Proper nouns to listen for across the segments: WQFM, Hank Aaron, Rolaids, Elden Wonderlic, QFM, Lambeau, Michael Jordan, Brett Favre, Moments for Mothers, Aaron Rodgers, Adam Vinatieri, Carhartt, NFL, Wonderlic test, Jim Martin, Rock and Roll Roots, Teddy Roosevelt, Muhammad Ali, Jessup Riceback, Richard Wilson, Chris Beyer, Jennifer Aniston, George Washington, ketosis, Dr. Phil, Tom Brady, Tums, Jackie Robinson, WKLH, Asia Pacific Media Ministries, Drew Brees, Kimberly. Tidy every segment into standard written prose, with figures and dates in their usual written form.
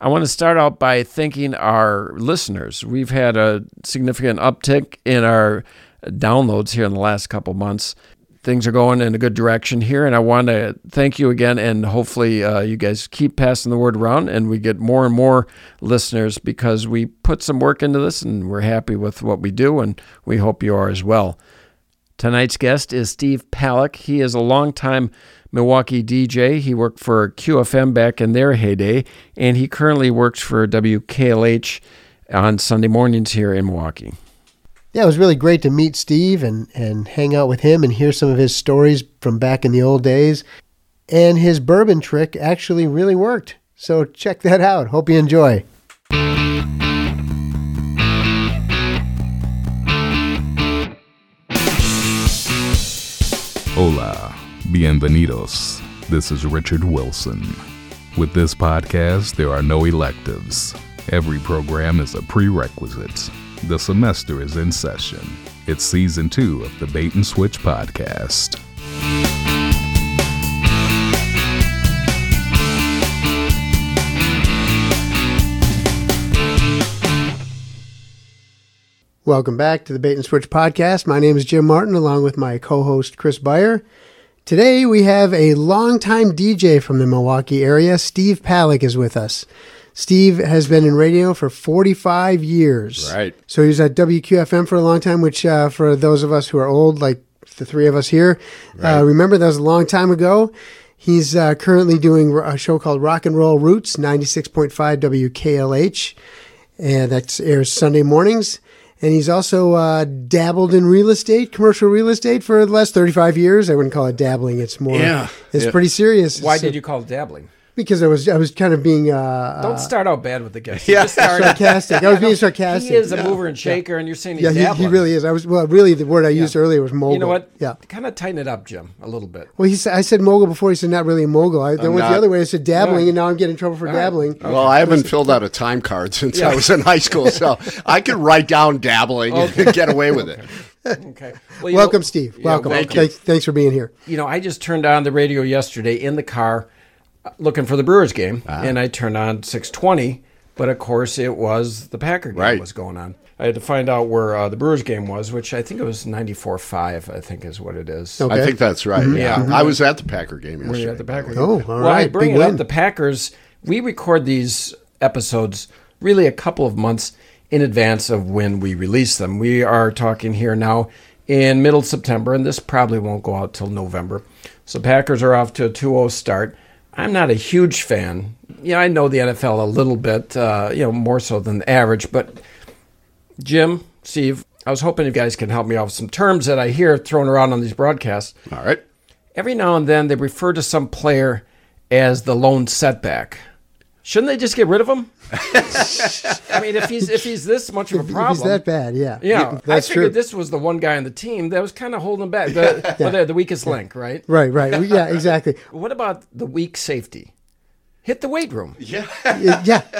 I want to start out by thanking our listeners. We've had a significant uptick in our downloads here in the last couple months. Things are going in a good direction here, and I want to thank you again, and hopefully you guys keep passing the word around and we get more and more listeners, because we put some work into this and we're happy with what we do, and we hope you are as well. Tonight's guest is Steve Palec. He is a longtime Milwaukee DJ. He worked for QFM back in their heyday, and he currently works for WKLH on Sunday mornings here in Milwaukee. Yeah, it was really great to meet Steve and hang out with him and hear some of his stories from back in the old days. And his bourbon trick actually really worked. So check that out. Hope you enjoy. Hola, bienvenidos. This is Richard Wilson. With this podcast, there are no electives. Every program is a prerequisite. The semester is in session. It's season 2 of the Bait and Switch podcast. Welcome back to the Bait and Switch podcast. My name is Jim Martin, along with my co-host Chris Beyer. Today we have a longtime DJ from the Milwaukee area. Steve Palec is with us. Steve has been in radio for 45 years. Right. So he was at WQFM for a long time, which for those of us who are old, like the three of us here, right. Remember that was a long time ago. He's currently doing a show called Rock and Roll Roots, 96.5 WKLH, and that airs Sunday mornings. And he's also dabbled in real estate, commercial real estate, for the last 35 years. I wouldn't call it dabbling. It's more, it's pretty serious. Why did you call it dabbling? Because I was kind of being... don't start out bad with the guy. Yeah. Sarcastic. I was being sarcastic. He is a mover and shaker, and you're saying he's dabbling. He really is. Really, the word I used earlier was mogul. You know what? Yeah. Kind of tighten it up, Jim, a little bit. Well, I said mogul before. He said not really a mogul. Then went the other way. I said dabbling, and now I'm getting in trouble for dabbling. Right. Well, I haven't filled out a time card since I was in high school, so I could write down dabbling and get away with it. Okay. Well, welcome, Steve. Welcome. Thanks for being here. You know, I just turned on the radio yesterday in the car, looking for the Brewers game, and I turned on 620, but of course it was the Packer game was going on. I had to find out where the Brewers game was, which I think it was 94.5, I think is what it is. Okay. I think that's right. Mm-hmm. Yeah. Mm-hmm. I was at the Packer game yesterday. Were you at the Packer game? Oh, all right. Well, I bring it up. The Packers, we record these episodes really a couple of months in advance of when we release them. We are talking here now in middle September, and this probably won't go out till November. So Packers are off to a 2-0 start. I'm not a huge fan. You know, I know the NFL a little bit, more so than the average. But Jim, Steve, I was hoping you guys can help me out with some terms that I hear thrown around on these broadcasts. All right. Every now and then they refer to some player as the lone setback. Shouldn't they just get rid of him? I mean, if he's this much of a problem, if he's that bad, yeah, that's I figured true. This was the one guy on the team that was kind of holding back, the weakest link, right? Right, yeah, exactly. What about the weak safety? Hit the weight room. Yeah.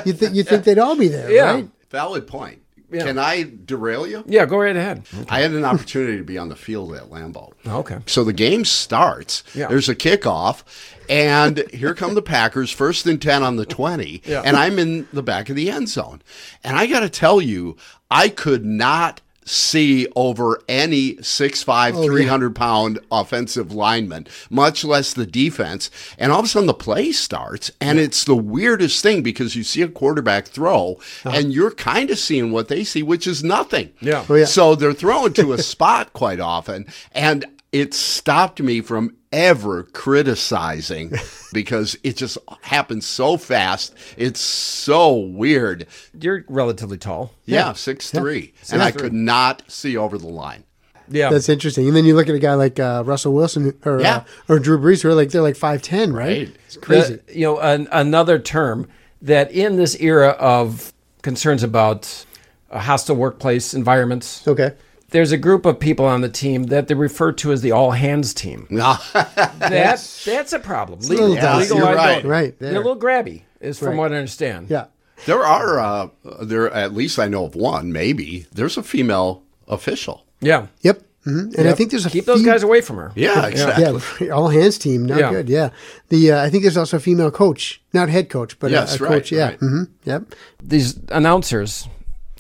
You think they'd all be there? Yeah, right? Valid point. Yeah. Can I derail you? Yeah, go right ahead. Okay. I had an opportunity to be on the field at Lambeau. Okay. So the game starts. Yeah. There's a kickoff, and here come the Packers, 1st and 10 on the 20, and I'm in the back of the end zone. And I got to tell you, I could not see over any 6'5", 300-pound offensive lineman, much less the defense. And all of a sudden, the play starts, and it's the weirdest thing because you see a quarterback throw, and you're kind of seeing what they see, which is nothing. Yeah. Oh, yeah. So they're throwing to a spot quite often, and it stopped me from ever criticizing because it just happens so fast. It's so weird. You're relatively tall. Yeah, 6'3". Yeah. And I could not see over the line. Yeah, that's interesting. And then you look at a guy like Russell Wilson or Drew Brees, who are like, they're like 5'10", right? It's crazy. Another term that in this era of concerns about hostile workplace environments. Okay. There's a group of people on the team that they refer to as the all-hands team. That's a problem. It's legal liability. Right. They're a little grabby, from what I understand. Yeah. There are, at least I know of one, maybe, there's a female official. Yeah. Yep. Mm-hmm. And I think there's a keep those guys away from her. Yeah, exactly. Yeah, all hands team, not good. Yeah, the I think there's also a female coach, not head coach, but a coach. Yeah, right. Mm-hmm. Yep. These announcers,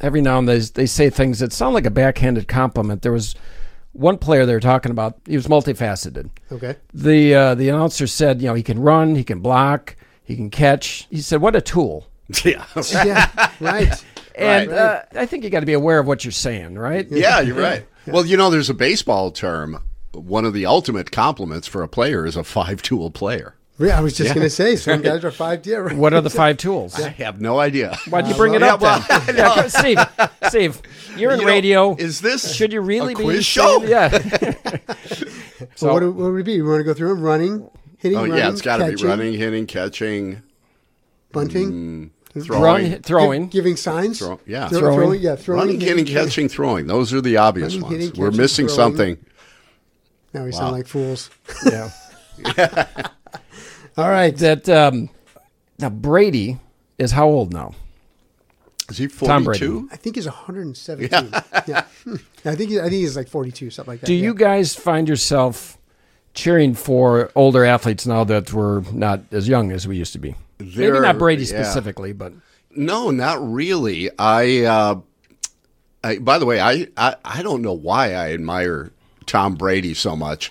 every now and then they say things that sound like a backhanded compliment. There was one player they were talking about. He was multifaceted. Okay. The announcer said, you know, he can run, he can block, he can catch. He said, "What a tool." Yeah. Yeah. Right. And right. I think you got to be aware of what you're saying, right? Yeah, you're right. Well, you know, there's a baseball term. One of the ultimate compliments for a player is a five-tool player. Yeah, I was just going to say, some guys are five. Yeah, right. What are the five tools? I have no idea. Why'd you bring it up? Well, then? Yeah, Steve, you're in radio. Is this? Should you really be a quiz show? Yeah. So well, what would it be? You want to go through them? Running, hitting, running, yeah, it's got to be running, hitting, catching, bunting. Throwing. Giving signs. Throwing. Running, hitting, catching, throwing. Those are the obvious ones. We're missing something. Now we sound like fools. Yeah. All right. That now Brady is how old now? Is he 42? I think he's 117. Yeah. Yeah. I think he's like 42, something like that. Do you guys find yourself cheering for older athletes now that we're not as young as we used to be? Maybe not Brady specifically, but no, not really. I by the way, I don't know why I admire Tom Brady so much.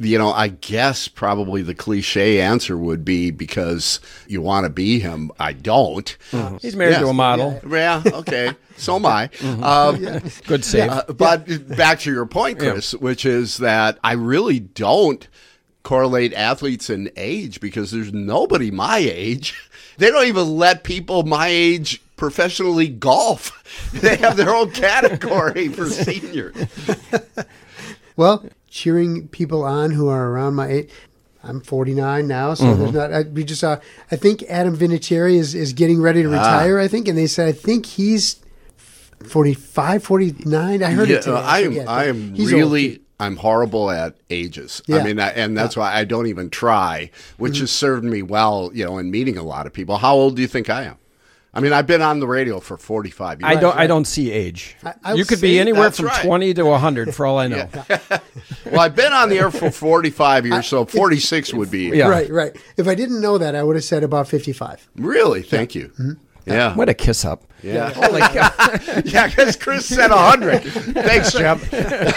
You know, I guess probably the cliche answer would be because you want to be him. I don't. Mm-hmm. He's married to a model. Yeah okay. So am I. Mm-hmm. Good save. But back to your point, Chris, which is that I really don't correlate athletes in age because there's nobody my age. They don't even let people my age professionally golf. They have their own category for seniors. Well, cheering people on who are around my age. I'm 49 now, so mm-hmm. there's not. We just saw. I think Adam Vinatieri is getting ready to retire. I think, and they said I think he's 45, 49. I heard it today. I am really. Old. I'm horrible at ages. Yeah. I mean, and that's why I don't even try, which mm-hmm. has served me well. You know, in meeting a lot of people. How old do you think I am? I mean, I've been on the radio for 45 years. I don't see age. You could be anywhere from 20 to 100 for all I know. Yeah. Well, I've been on the air for 45 years, so 46 would be. Yeah. Right, right. If I didn't know that, I would have said about 55. Really? Thank you. Mm-hmm. Yeah. What a kiss up. Yeah. Holy cow. Yeah, because Chris said 100. Thanks, Jim.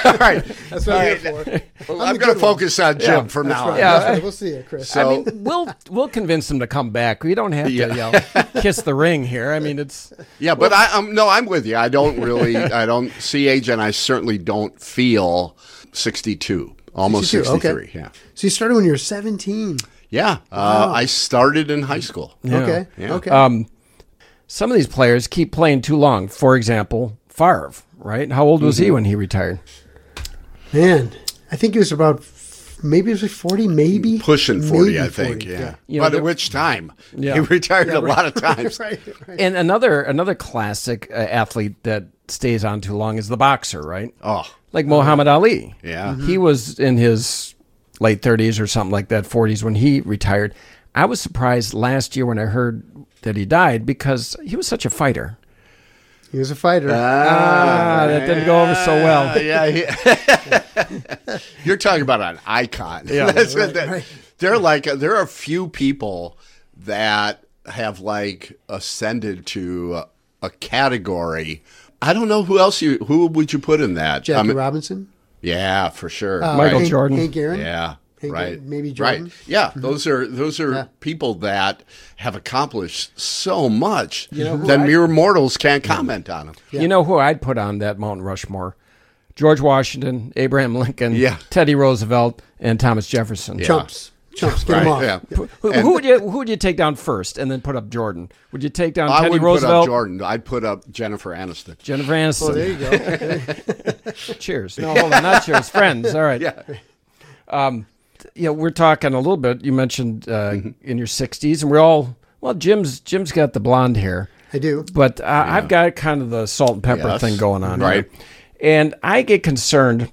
All right. That's what I'm going to focus on Jim from now on. Yeah. Right. We'll see you, Chris. So, I mean, we'll convince him to come back. We don't have to kiss the ring here. I mean, it's... Yeah, but I'm with you. I don't see age, and I certainly don't feel 62, almost 63. Okay. Yeah. So you started when you were 17. Yeah. Wow. I started in high school. Yeah. Okay. Yeah. Okay. Some of these players keep playing too long. For example, Favre, right? How old was he when he retired? Man, I think he was about, maybe it was 40, maybe? Pushing 40, maybe 40 I think, yeah. You know, but at which time? Yeah. He retired a lot of times. Right. And another classic athlete that stays on too long is the boxer, right? Oh. Like Muhammad Ali. Yeah. Mm-hmm. He was in his late 30s or something like that, 40s when he retired. I was surprised last year when I heard that he died because he was such a fighter. He was a fighter. That didn't go over so well. Yeah. You're talking about an icon. Yeah, right. There are few people that have like ascended to a category. I don't know who would you put in that? Jackie Robinson? Yeah, for sure. Michael Jordan. Hank Aaron? Yeah. Right. Maybe Jordan. Right. Yeah. Mm-hmm. Those are people that have accomplished so much that mere mortals can't comment on them. Yeah. You know who I'd put on that Mount Rushmore? George Washington, Abraham Lincoln, Teddy Roosevelt, and Thomas Jefferson. Yeah. Chumps. Get them off. Yeah. Who would you take down first, and then put up Jordan? Would you take down Teddy Roosevelt? I wouldn't put up Jordan. I'd put up Jennifer Aniston. Oh, there you go. Cheers. No, hold on. Not cheers. Friends. All right. Yeah. Yeah, we're talking a little bit. You mentioned in your 60s, and we're all Jim's got the blonde hair. I do, but I've got kind of the salt and pepper thing going on, right? Here. And I get concerned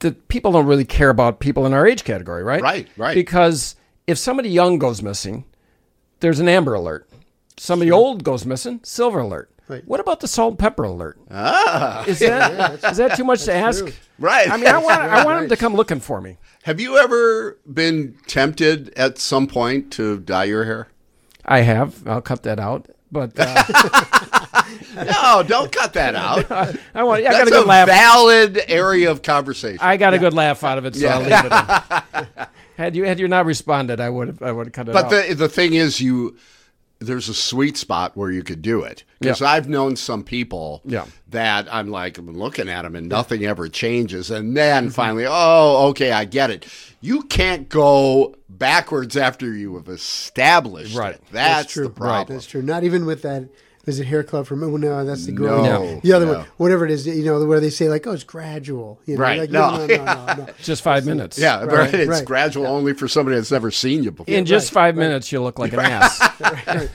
that people don't really care about people in our age category, right? Right. Because if somebody young goes missing, there's an Amber Alert. Somebody old goes missing, Silver Alert. Right. What about the salt and pepper alert? Ah. Is that too much to ask? True. Right. I mean, I want them to come looking for me. Have you ever been tempted at some point to dye your hair? I have. I'll cut that out. But no, don't cut that out. I got a good laugh. Valid area of conversation. I got a good laugh out of it, so I'll leave it in. Had you not responded, I would have cut it out. But the thing is, there's a sweet spot where you could do it. Because I've known some people that I'm looking at them and nothing ever changes. And then finally, oh, okay, I get it. You can't go backwards after you have established it. That's true. The problem. Right, that's true. Not even with that. Is it hair club from? Oh no, that's the girl. No, the other one, whatever it is, where they say it's gradual. You know? Right? Like, no. Just 5 minutes. Yeah, right. It's gradual only for somebody that's never seen you before. In just 5 minutes, you look like an ass. Right.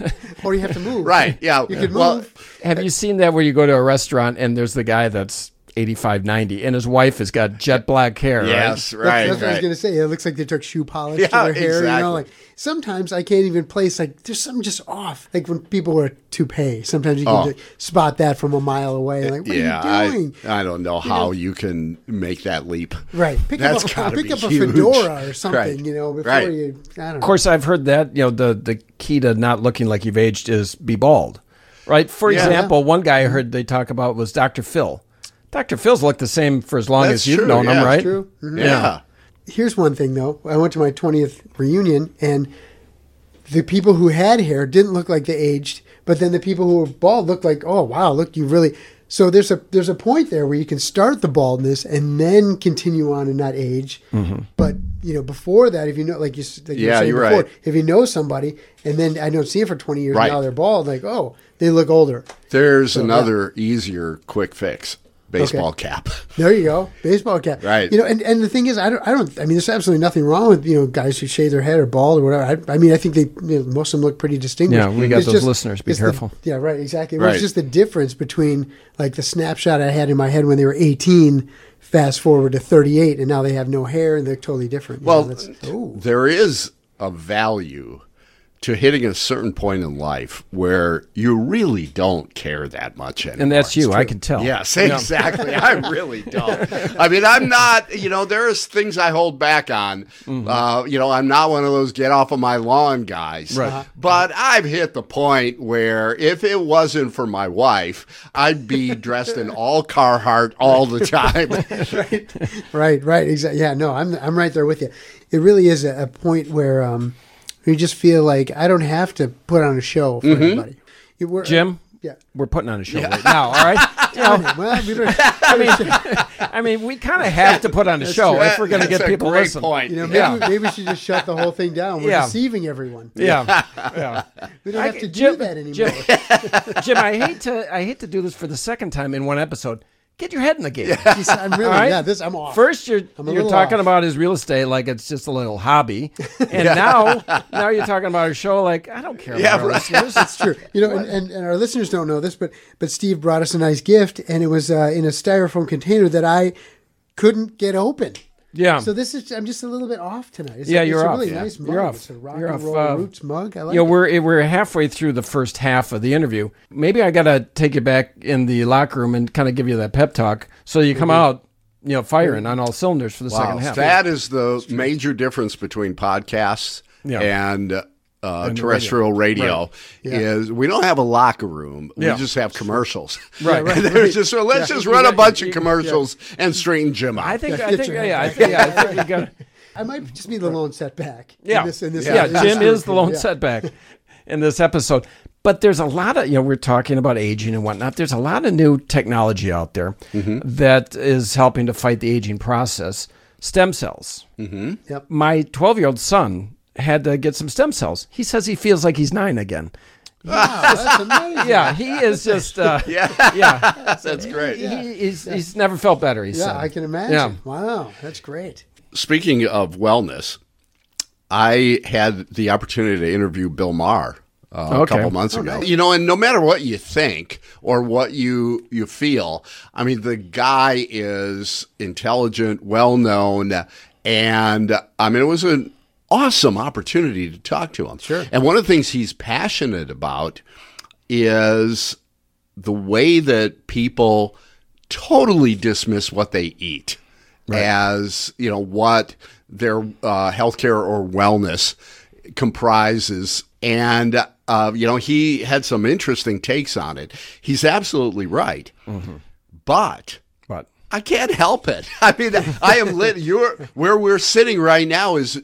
Or you have to move. Right? Yeah. You could move. Well, have you seen that where you go to a restaurant and there's the guy that's 85, 90, and his wife has got jet black hair. Yes, right. That's what I was going to say. It looks like they took shoe polish to their hair. Exactly. Sometimes I can't even place, there's something just off. Like when people wear a toupee, sometimes you can spot that from a mile away. Like, what are you doing? I don't know how you can make that leap. Right. Pick up a fedora or something, before you, I don't know. Of course, I've heard that, the key to not looking like you've aged is be bald, right? For example, one guy I heard they talk about was Dr. Phil. Dr. Phil's looked the same for as long as you've known him, right? That's true. Mm-hmm. Yeah. Here's one thing, though. I went to my 20th reunion, and the people who had hair didn't look like they aged, but then the people who were bald looked like, oh, wow, look, you really... So there's a point there where you can start the baldness and then continue on and not age. Mm-hmm. But, before that, if you know, if you know somebody and then I don't see it for 20 years now they're bald, like, oh, they look older. There's another easier quick fix. Baseball cap. There you go. Baseball cap. Right. And the thing is, I mean, there's absolutely nothing wrong with, guys who shave their head or bald or whatever. I think they, most of them look pretty distinguished. Yeah, we got it's those just, listeners. Be careful. Right. Exactly. Right. Well, it's just the difference between the snapshot I had in my head when they were 18, fast forward to 38, and now they have no hair and they're totally different. There is a value to hitting a certain point in life where you really don't care that much anymore. And that's you, I can tell. Yes, exactly. I really don't. I mean, I'm not, there's things I hold back on. Mm-hmm. I'm not one of those get off of my lawn guys. Right. Uh-huh. But I've hit the point where if it wasn't for my wife, I'd be dressed in all Carhartt all the time. Right. Exactly. Yeah, no, I'm right there with you. It really is a point where... you just feel like I don't have to put on a show for anybody. Jim, we're putting on a show right now, all right? We kind of have to put on a show if we're going to get people listening. Point. Maybe we should just shut the whole thing down. We're deceiving everyone. Yeah. We don't have to do that anymore. Jim, I hate to do this for the second time in one episode. Get your head in the game. Yeah. I'm really, right? I'm off. First, you're talking about his real estate like it's just a little hobby. And now you're talking about a show like, I don't care about our listeners. It's true. And our listeners don't know this, but Steve brought us a nice gift, and it was in a styrofoam container that I couldn't get open. Yeah. So I'm just a little bit off tonight. You're off. It's a really nice mug. You're off. It's a Rock and Roll Roots mug. I like it. We're halfway through the first half of the interview. Maybe I got to take you back in the locker room and kind of give you that pep talk so you come out, firing on all cylinders for the second half. That is the major difference between podcasts and terrestrial radio, is we don't have a locker room. We just have commercials. Right. There's just let's just run a bunch of commercials and straighten Jim out. I think we got. I might just be the lone setback. Jim is the lone setback in this episode. But there's a lot of we're talking about aging and whatnot. There's a lot of new technology out there that is helping to fight the aging process. Stem cells. Mm-hmm. Yep. My 12-year-old son had to get some stem cells. He says he feels like he's 9 again. Wow, that's amazing. He is just... That's great. He's never felt better, he said. Yeah, I can imagine. Yeah. Wow, that's great. Speaking of wellness, I had the opportunity to interview Bill Maher a couple months ago. Nice. And no matter what you think or what you feel, I mean, the guy is intelligent, well-known, and it was an awesome opportunity to talk to him. Sure. And one of the things he's passionate about is the way that people totally dismiss what they eat as, you know, what their healthcare or wellness comprises. And, you know, he had some interesting takes on it. He's absolutely right. Mm-hmm. But I can't help it. I mean, I am lit. Where we're sitting right now is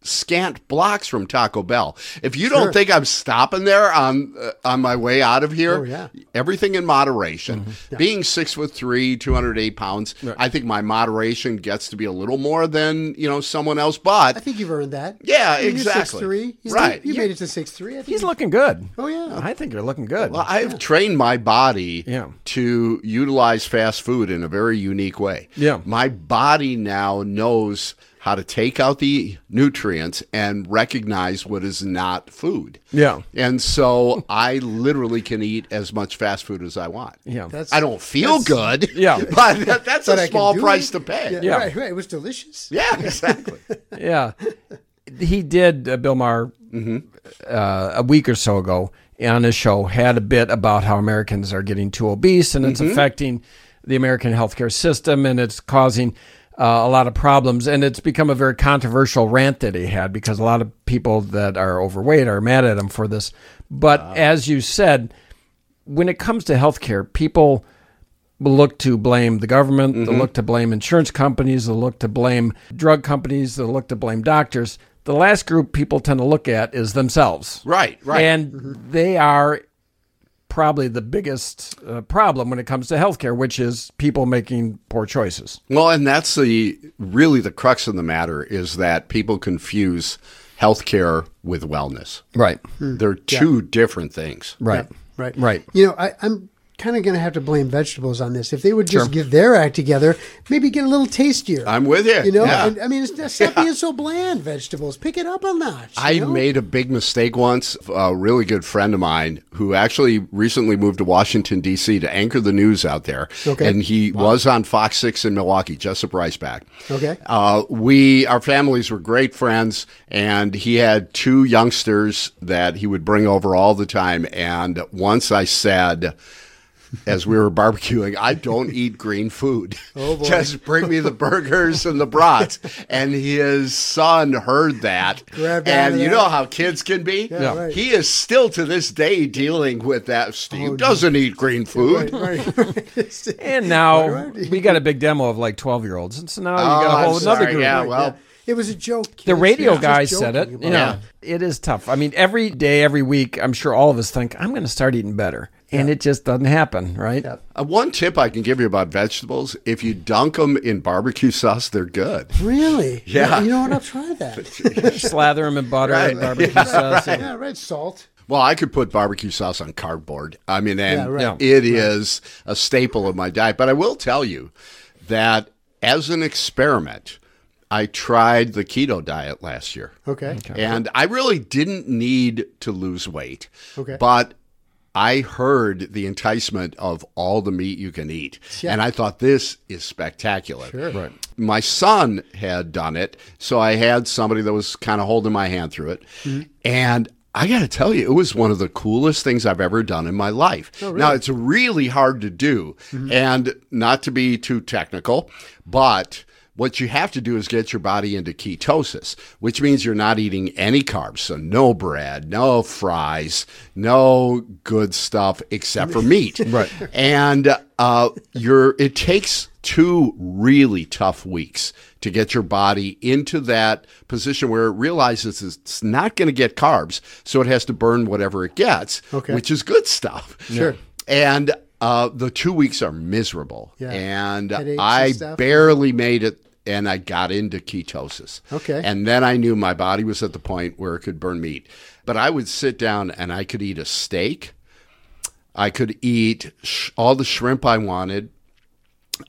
scant blocks from Taco Bell. If you don't think I'm stopping there on my way out of here, everything in moderation. Mm-hmm. Yeah. Being 6'3", 208 pounds, I think my moderation gets to be a little more than, you know, someone else, but I think you've earned that. Yeah, exactly. You're 6'3". You made it to 6'3". He's looking good. Oh yeah. I think you're looking good. Well, I've trained my body to utilize fast food in a very unique way. Yeah. My body now knows how to take out the nutrients and recognize what is not food. Yeah. And so I literally can eat as much fast food as I want. Yeah. I don't feel good. Yeah. But that's a small price to pay. Yeah. Right. It was delicious. Yeah, exactly. Yeah. He did, Bill Maher, a week or so ago on his show, had a bit about how Americans are getting too obese and it's affecting the American healthcare system and it's causing a lot of problems, and it's become a very controversial rant that he had because a lot of people that are overweight are mad at him for this. But as you said, when it comes to healthcare, people look to blame the government, they look to blame insurance companies, they look to blame drug companies, they look to blame doctors. The last group people tend to look at is themselves. Right. And they are probably the biggest problem when it comes to healthcare, which is people making poor choices. Well, and that's really the crux of the matter is that people confuse healthcare with wellness. Right. They're two different things. Right. You know, I'm kind of going to have to blame vegetables on this. If they would just get their act together, maybe get a little tastier. I'm with you. You know, I mean, stop being so bland, vegetables. Pick it up a notch. I made a big mistake once. A really good friend of mine who actually recently moved to Washington, D.C. to anchor the news out there. Okay. And he was on Fox 6 in Milwaukee, Jessup Riceback. Okay. Our families were great friends, and he had two youngsters that he would bring over all the time. And once I said, as we were barbecuing, I don't eat green food. Oh, boy. Just bring me the burgers and the brats. And his son heard that. And you know how kids can be? Yeah, right. He is still to this day dealing with that. Steve doesn't eat green food. Right. And now we got a big demo of like 12-year-olds. And so now you got a whole another group. Yeah, it was a joke. The radio guy said it. Yeah. It is tough. I mean, every day, every week, I'm sure all of us think, I'm going to start eating better. And it just doesn't happen, right? Yeah. One tip I can give you about vegetables, if you dunk them in barbecue sauce, they're good. Really? Yeah. You know what? I'll try that. Slather them in butter and barbecue sauce. Right. Yeah, salt. Well, I could put barbecue sauce on cardboard. I mean, and it is a staple of my diet. But I will tell you that as an experiment, I tried the keto diet last year. Okay. And I really didn't need to lose weight. Okay. But I heard the enticement of all the meat you can eat, and I thought, this is spectacular. Sure. Right. My son had done it, so I had somebody that was kind of holding my hand through it, and I got to tell you, it was one of the coolest things I've ever done in my life. Oh, really? Now, it's really hard to do, and not to be too technical, but what you have to do is get your body into ketosis, which means you're not eating any carbs. So no bread, no fries, no good stuff except for meat. Right. And it takes 2 really tough weeks to get your body into that position where it realizes it's not going to get carbs, so it has to burn whatever it gets, which is good stuff. Sure. And the 2 weeks are miserable. Yeah. And I barely made it. And I got into ketosis. Okay. And then I knew my body was at the point where it could burn meat. But I would sit down and I could eat a steak. I could eat all the shrimp I wanted.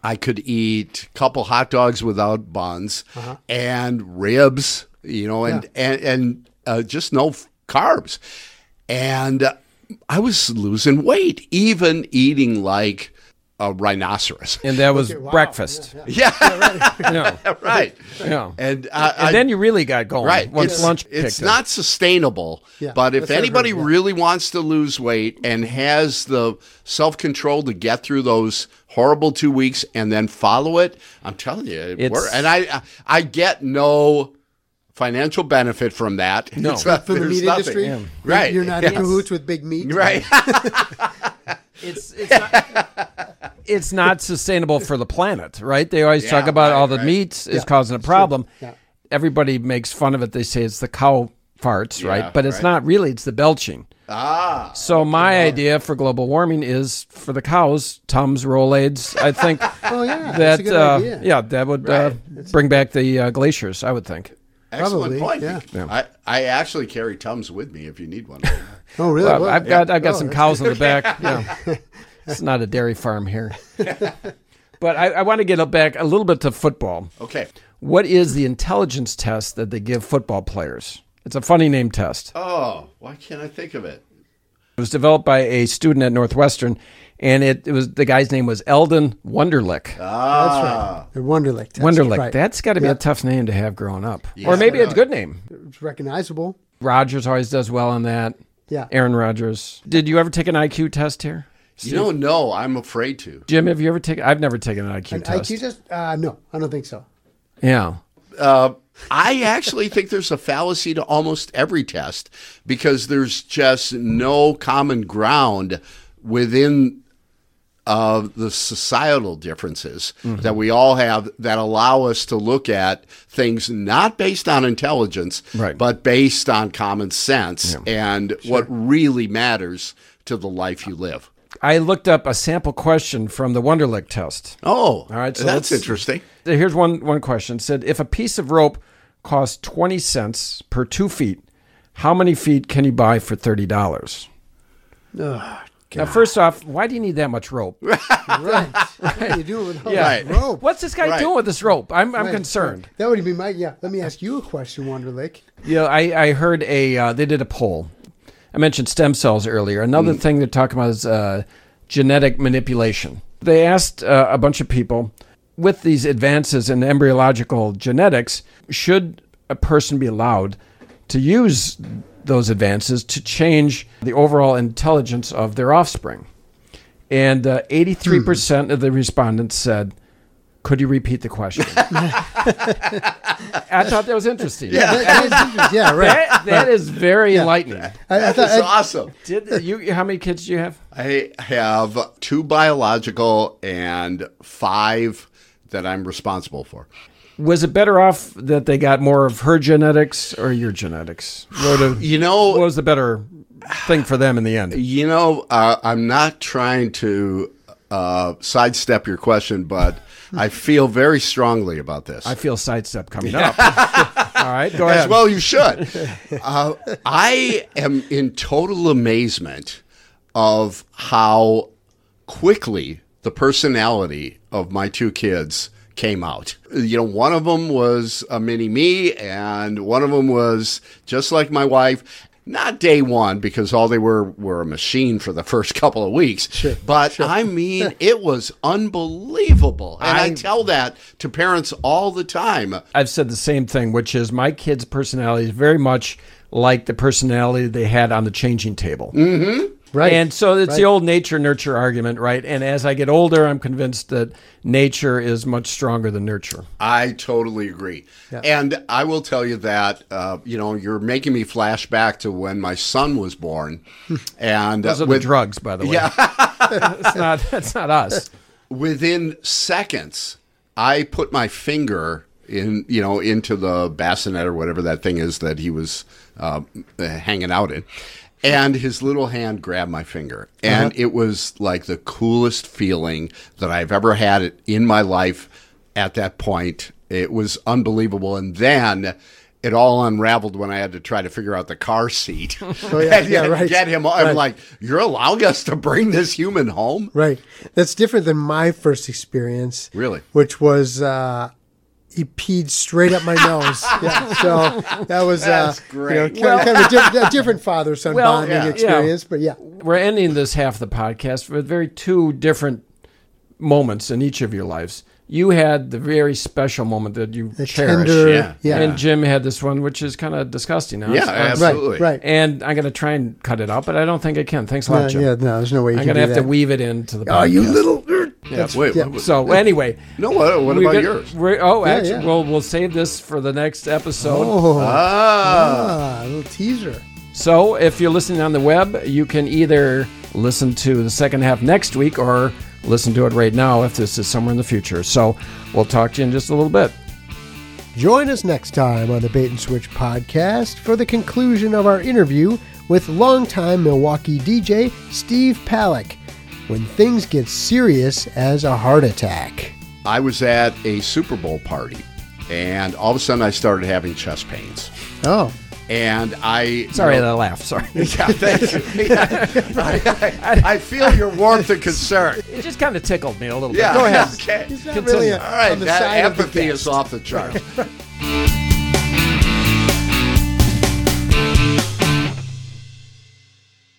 I could eat a couple hot dogs without buns and ribs, you know, and just no carbs. And I was losing weight, even eating like a rhinoceros. And that was breakfast. Yeah, right. And then you really got going. Right. Once lunch picked up. It's not sustainable, but if anybody really wants to lose weight and has the self-control to get through those horrible 2 weeks and then follow it, I'm telling you, it works. And I get no financial benefit from that. No. From the meat industry? Yeah. Right. You're not in cahoots with big meat? Right. It's not sustainable for the planet, right? They always talk about all the meats is causing a problem. Yeah. Everybody makes fun of it. They say it's the cow farts, right? But it's not really. It's the belching. Ah. So my idea for global warming is for the cows, Tums, Rolaids. I think that's a good idea. That would bring back the glaciers, I would think. Excellent point. Yeah. I actually carry Tums with me if you need one. Oh, really? Well, I've got some cows in the back. Yeah. It's not a dairy farm here. But I want to get back a little bit to football. Okay. What is the intelligence test that they give football players? It's a funny name test. Oh, why can't I think of it? It was developed by a student at Northwestern, and it was the guy's name was Elden Wonderlic. Ah, that's right. The Wonderlic test. Wonderlic. Right. That's got to be a tough name to have growing up. Yeah, or maybe it's a good name. It's recognizable. Rodgers always does well on that. Yeah. Aaron Rodgers. Did you ever take an IQ test here? Steve? You don't know. I'm afraid to. Jim, have you ever taken? I've never taken an IQ test. IQ test? No, I don't think so. Yeah. I actually think there's a fallacy to almost every test because there's just no common ground within the societal differences that we all have that allow us to look at things not based on intelligence, but based on common sense and what really matters to the life you live. I looked up a sample question from the Wonderlic test. Oh, all right, so that's interesting. Here's one question. It said, if a piece of rope costs 20 cents per 2 feet, how many feet can you buy for $30? Oh, now, first off, why do you need that much rope? What are you doing with all that rope? What's this guy doing with this rope? I'm concerned. That would be my, Let me ask you a question, Wonderlic. Yeah, I heard they did a poll. I mentioned stem cells earlier. Another thing they're talking about is genetic manipulation. They asked a bunch of people, with these advances in embryological genetics, should a person be allowed to use those advances to change the overall intelligence of their offspring? And 83% of the respondents said, could you repeat the question? I thought that was interesting. Yeah, That is very enlightening. That's awesome. How many kids do you have? I have 2 biological and 5 that I'm responsible for. Was it better off that they got more of her genetics or your genetics? What was the better thing for them in the end? I'm not trying to sidestep your question, but I feel very strongly about this. I feel sidestep coming up. All right, go ahead. As well, you should. I am in total amazement of how quickly the personality of my 2 kids came out. One of them was a mini me, and one of them was just like my wife. Not day one, because all they were a machine for the first couple of weeks. Sure. I mean, it was unbelievable. And I tell that to parents all the time. I've said the same thing, which is my kids' personality is very much like the personality they had on the changing table. Mm-hmm. Right. And so it's the old nature-nurture argument, right? And as I get older, I'm convinced that nature is much stronger than nurture. I totally agree. Yeah. And I will tell you that, you're making me flash back to when my son was born. And those are the drugs, by the way. Yeah. That's not us. Within seconds, I put my finger into the bassinet or whatever that thing is that he was hanging out in. And his little hand grabbed my finger. And it was like the coolest feeling that I've ever had in my life at that point. It was unbelievable. And then it all unraveled when I had to try to figure out the car seat. Get him. I'm like, you're allowing us to bring this human home? Right. That's different than my first experience. Really? Which was... he peed straight up my nose. Yeah, so that was great. Kind of a different father-son bonding experience. But we're ending this half of the podcast with two different moments in each of your lives. You had the very special moment that you cherish. Yeah. And Jim had this one, which is kind of disgusting. Now. Yeah, absolutely. Right. And I'm going to try and cut it out, but I don't think I can. Thanks a lot, Jim. Yeah, no, there's no way you can do that. I'm going to have to weave it into the podcast. Oh, you little... Wait. So, anyway. No, what about yours? Well, we'll save this for the next episode. A little teaser. So, if you're listening on the web, you can either listen to the second half next week or... listen to it right now if this is somewhere in the future. So we'll talk to you in just a little bit. Join us next time on the Bait and Switch podcast for the conclusion of our interview with longtime Milwaukee DJ Steve Palec when things get serious as a heart attack. I was at a Super Bowl party, and all of a sudden I started having chest pains. Oh. And Sorry. Yeah, thank you. Yeah. I feel your warmth and concern. It just kind of tickled me a little bit. Yeah. Go ahead. Okay. Continue. Really all right, that empathy is off the chart.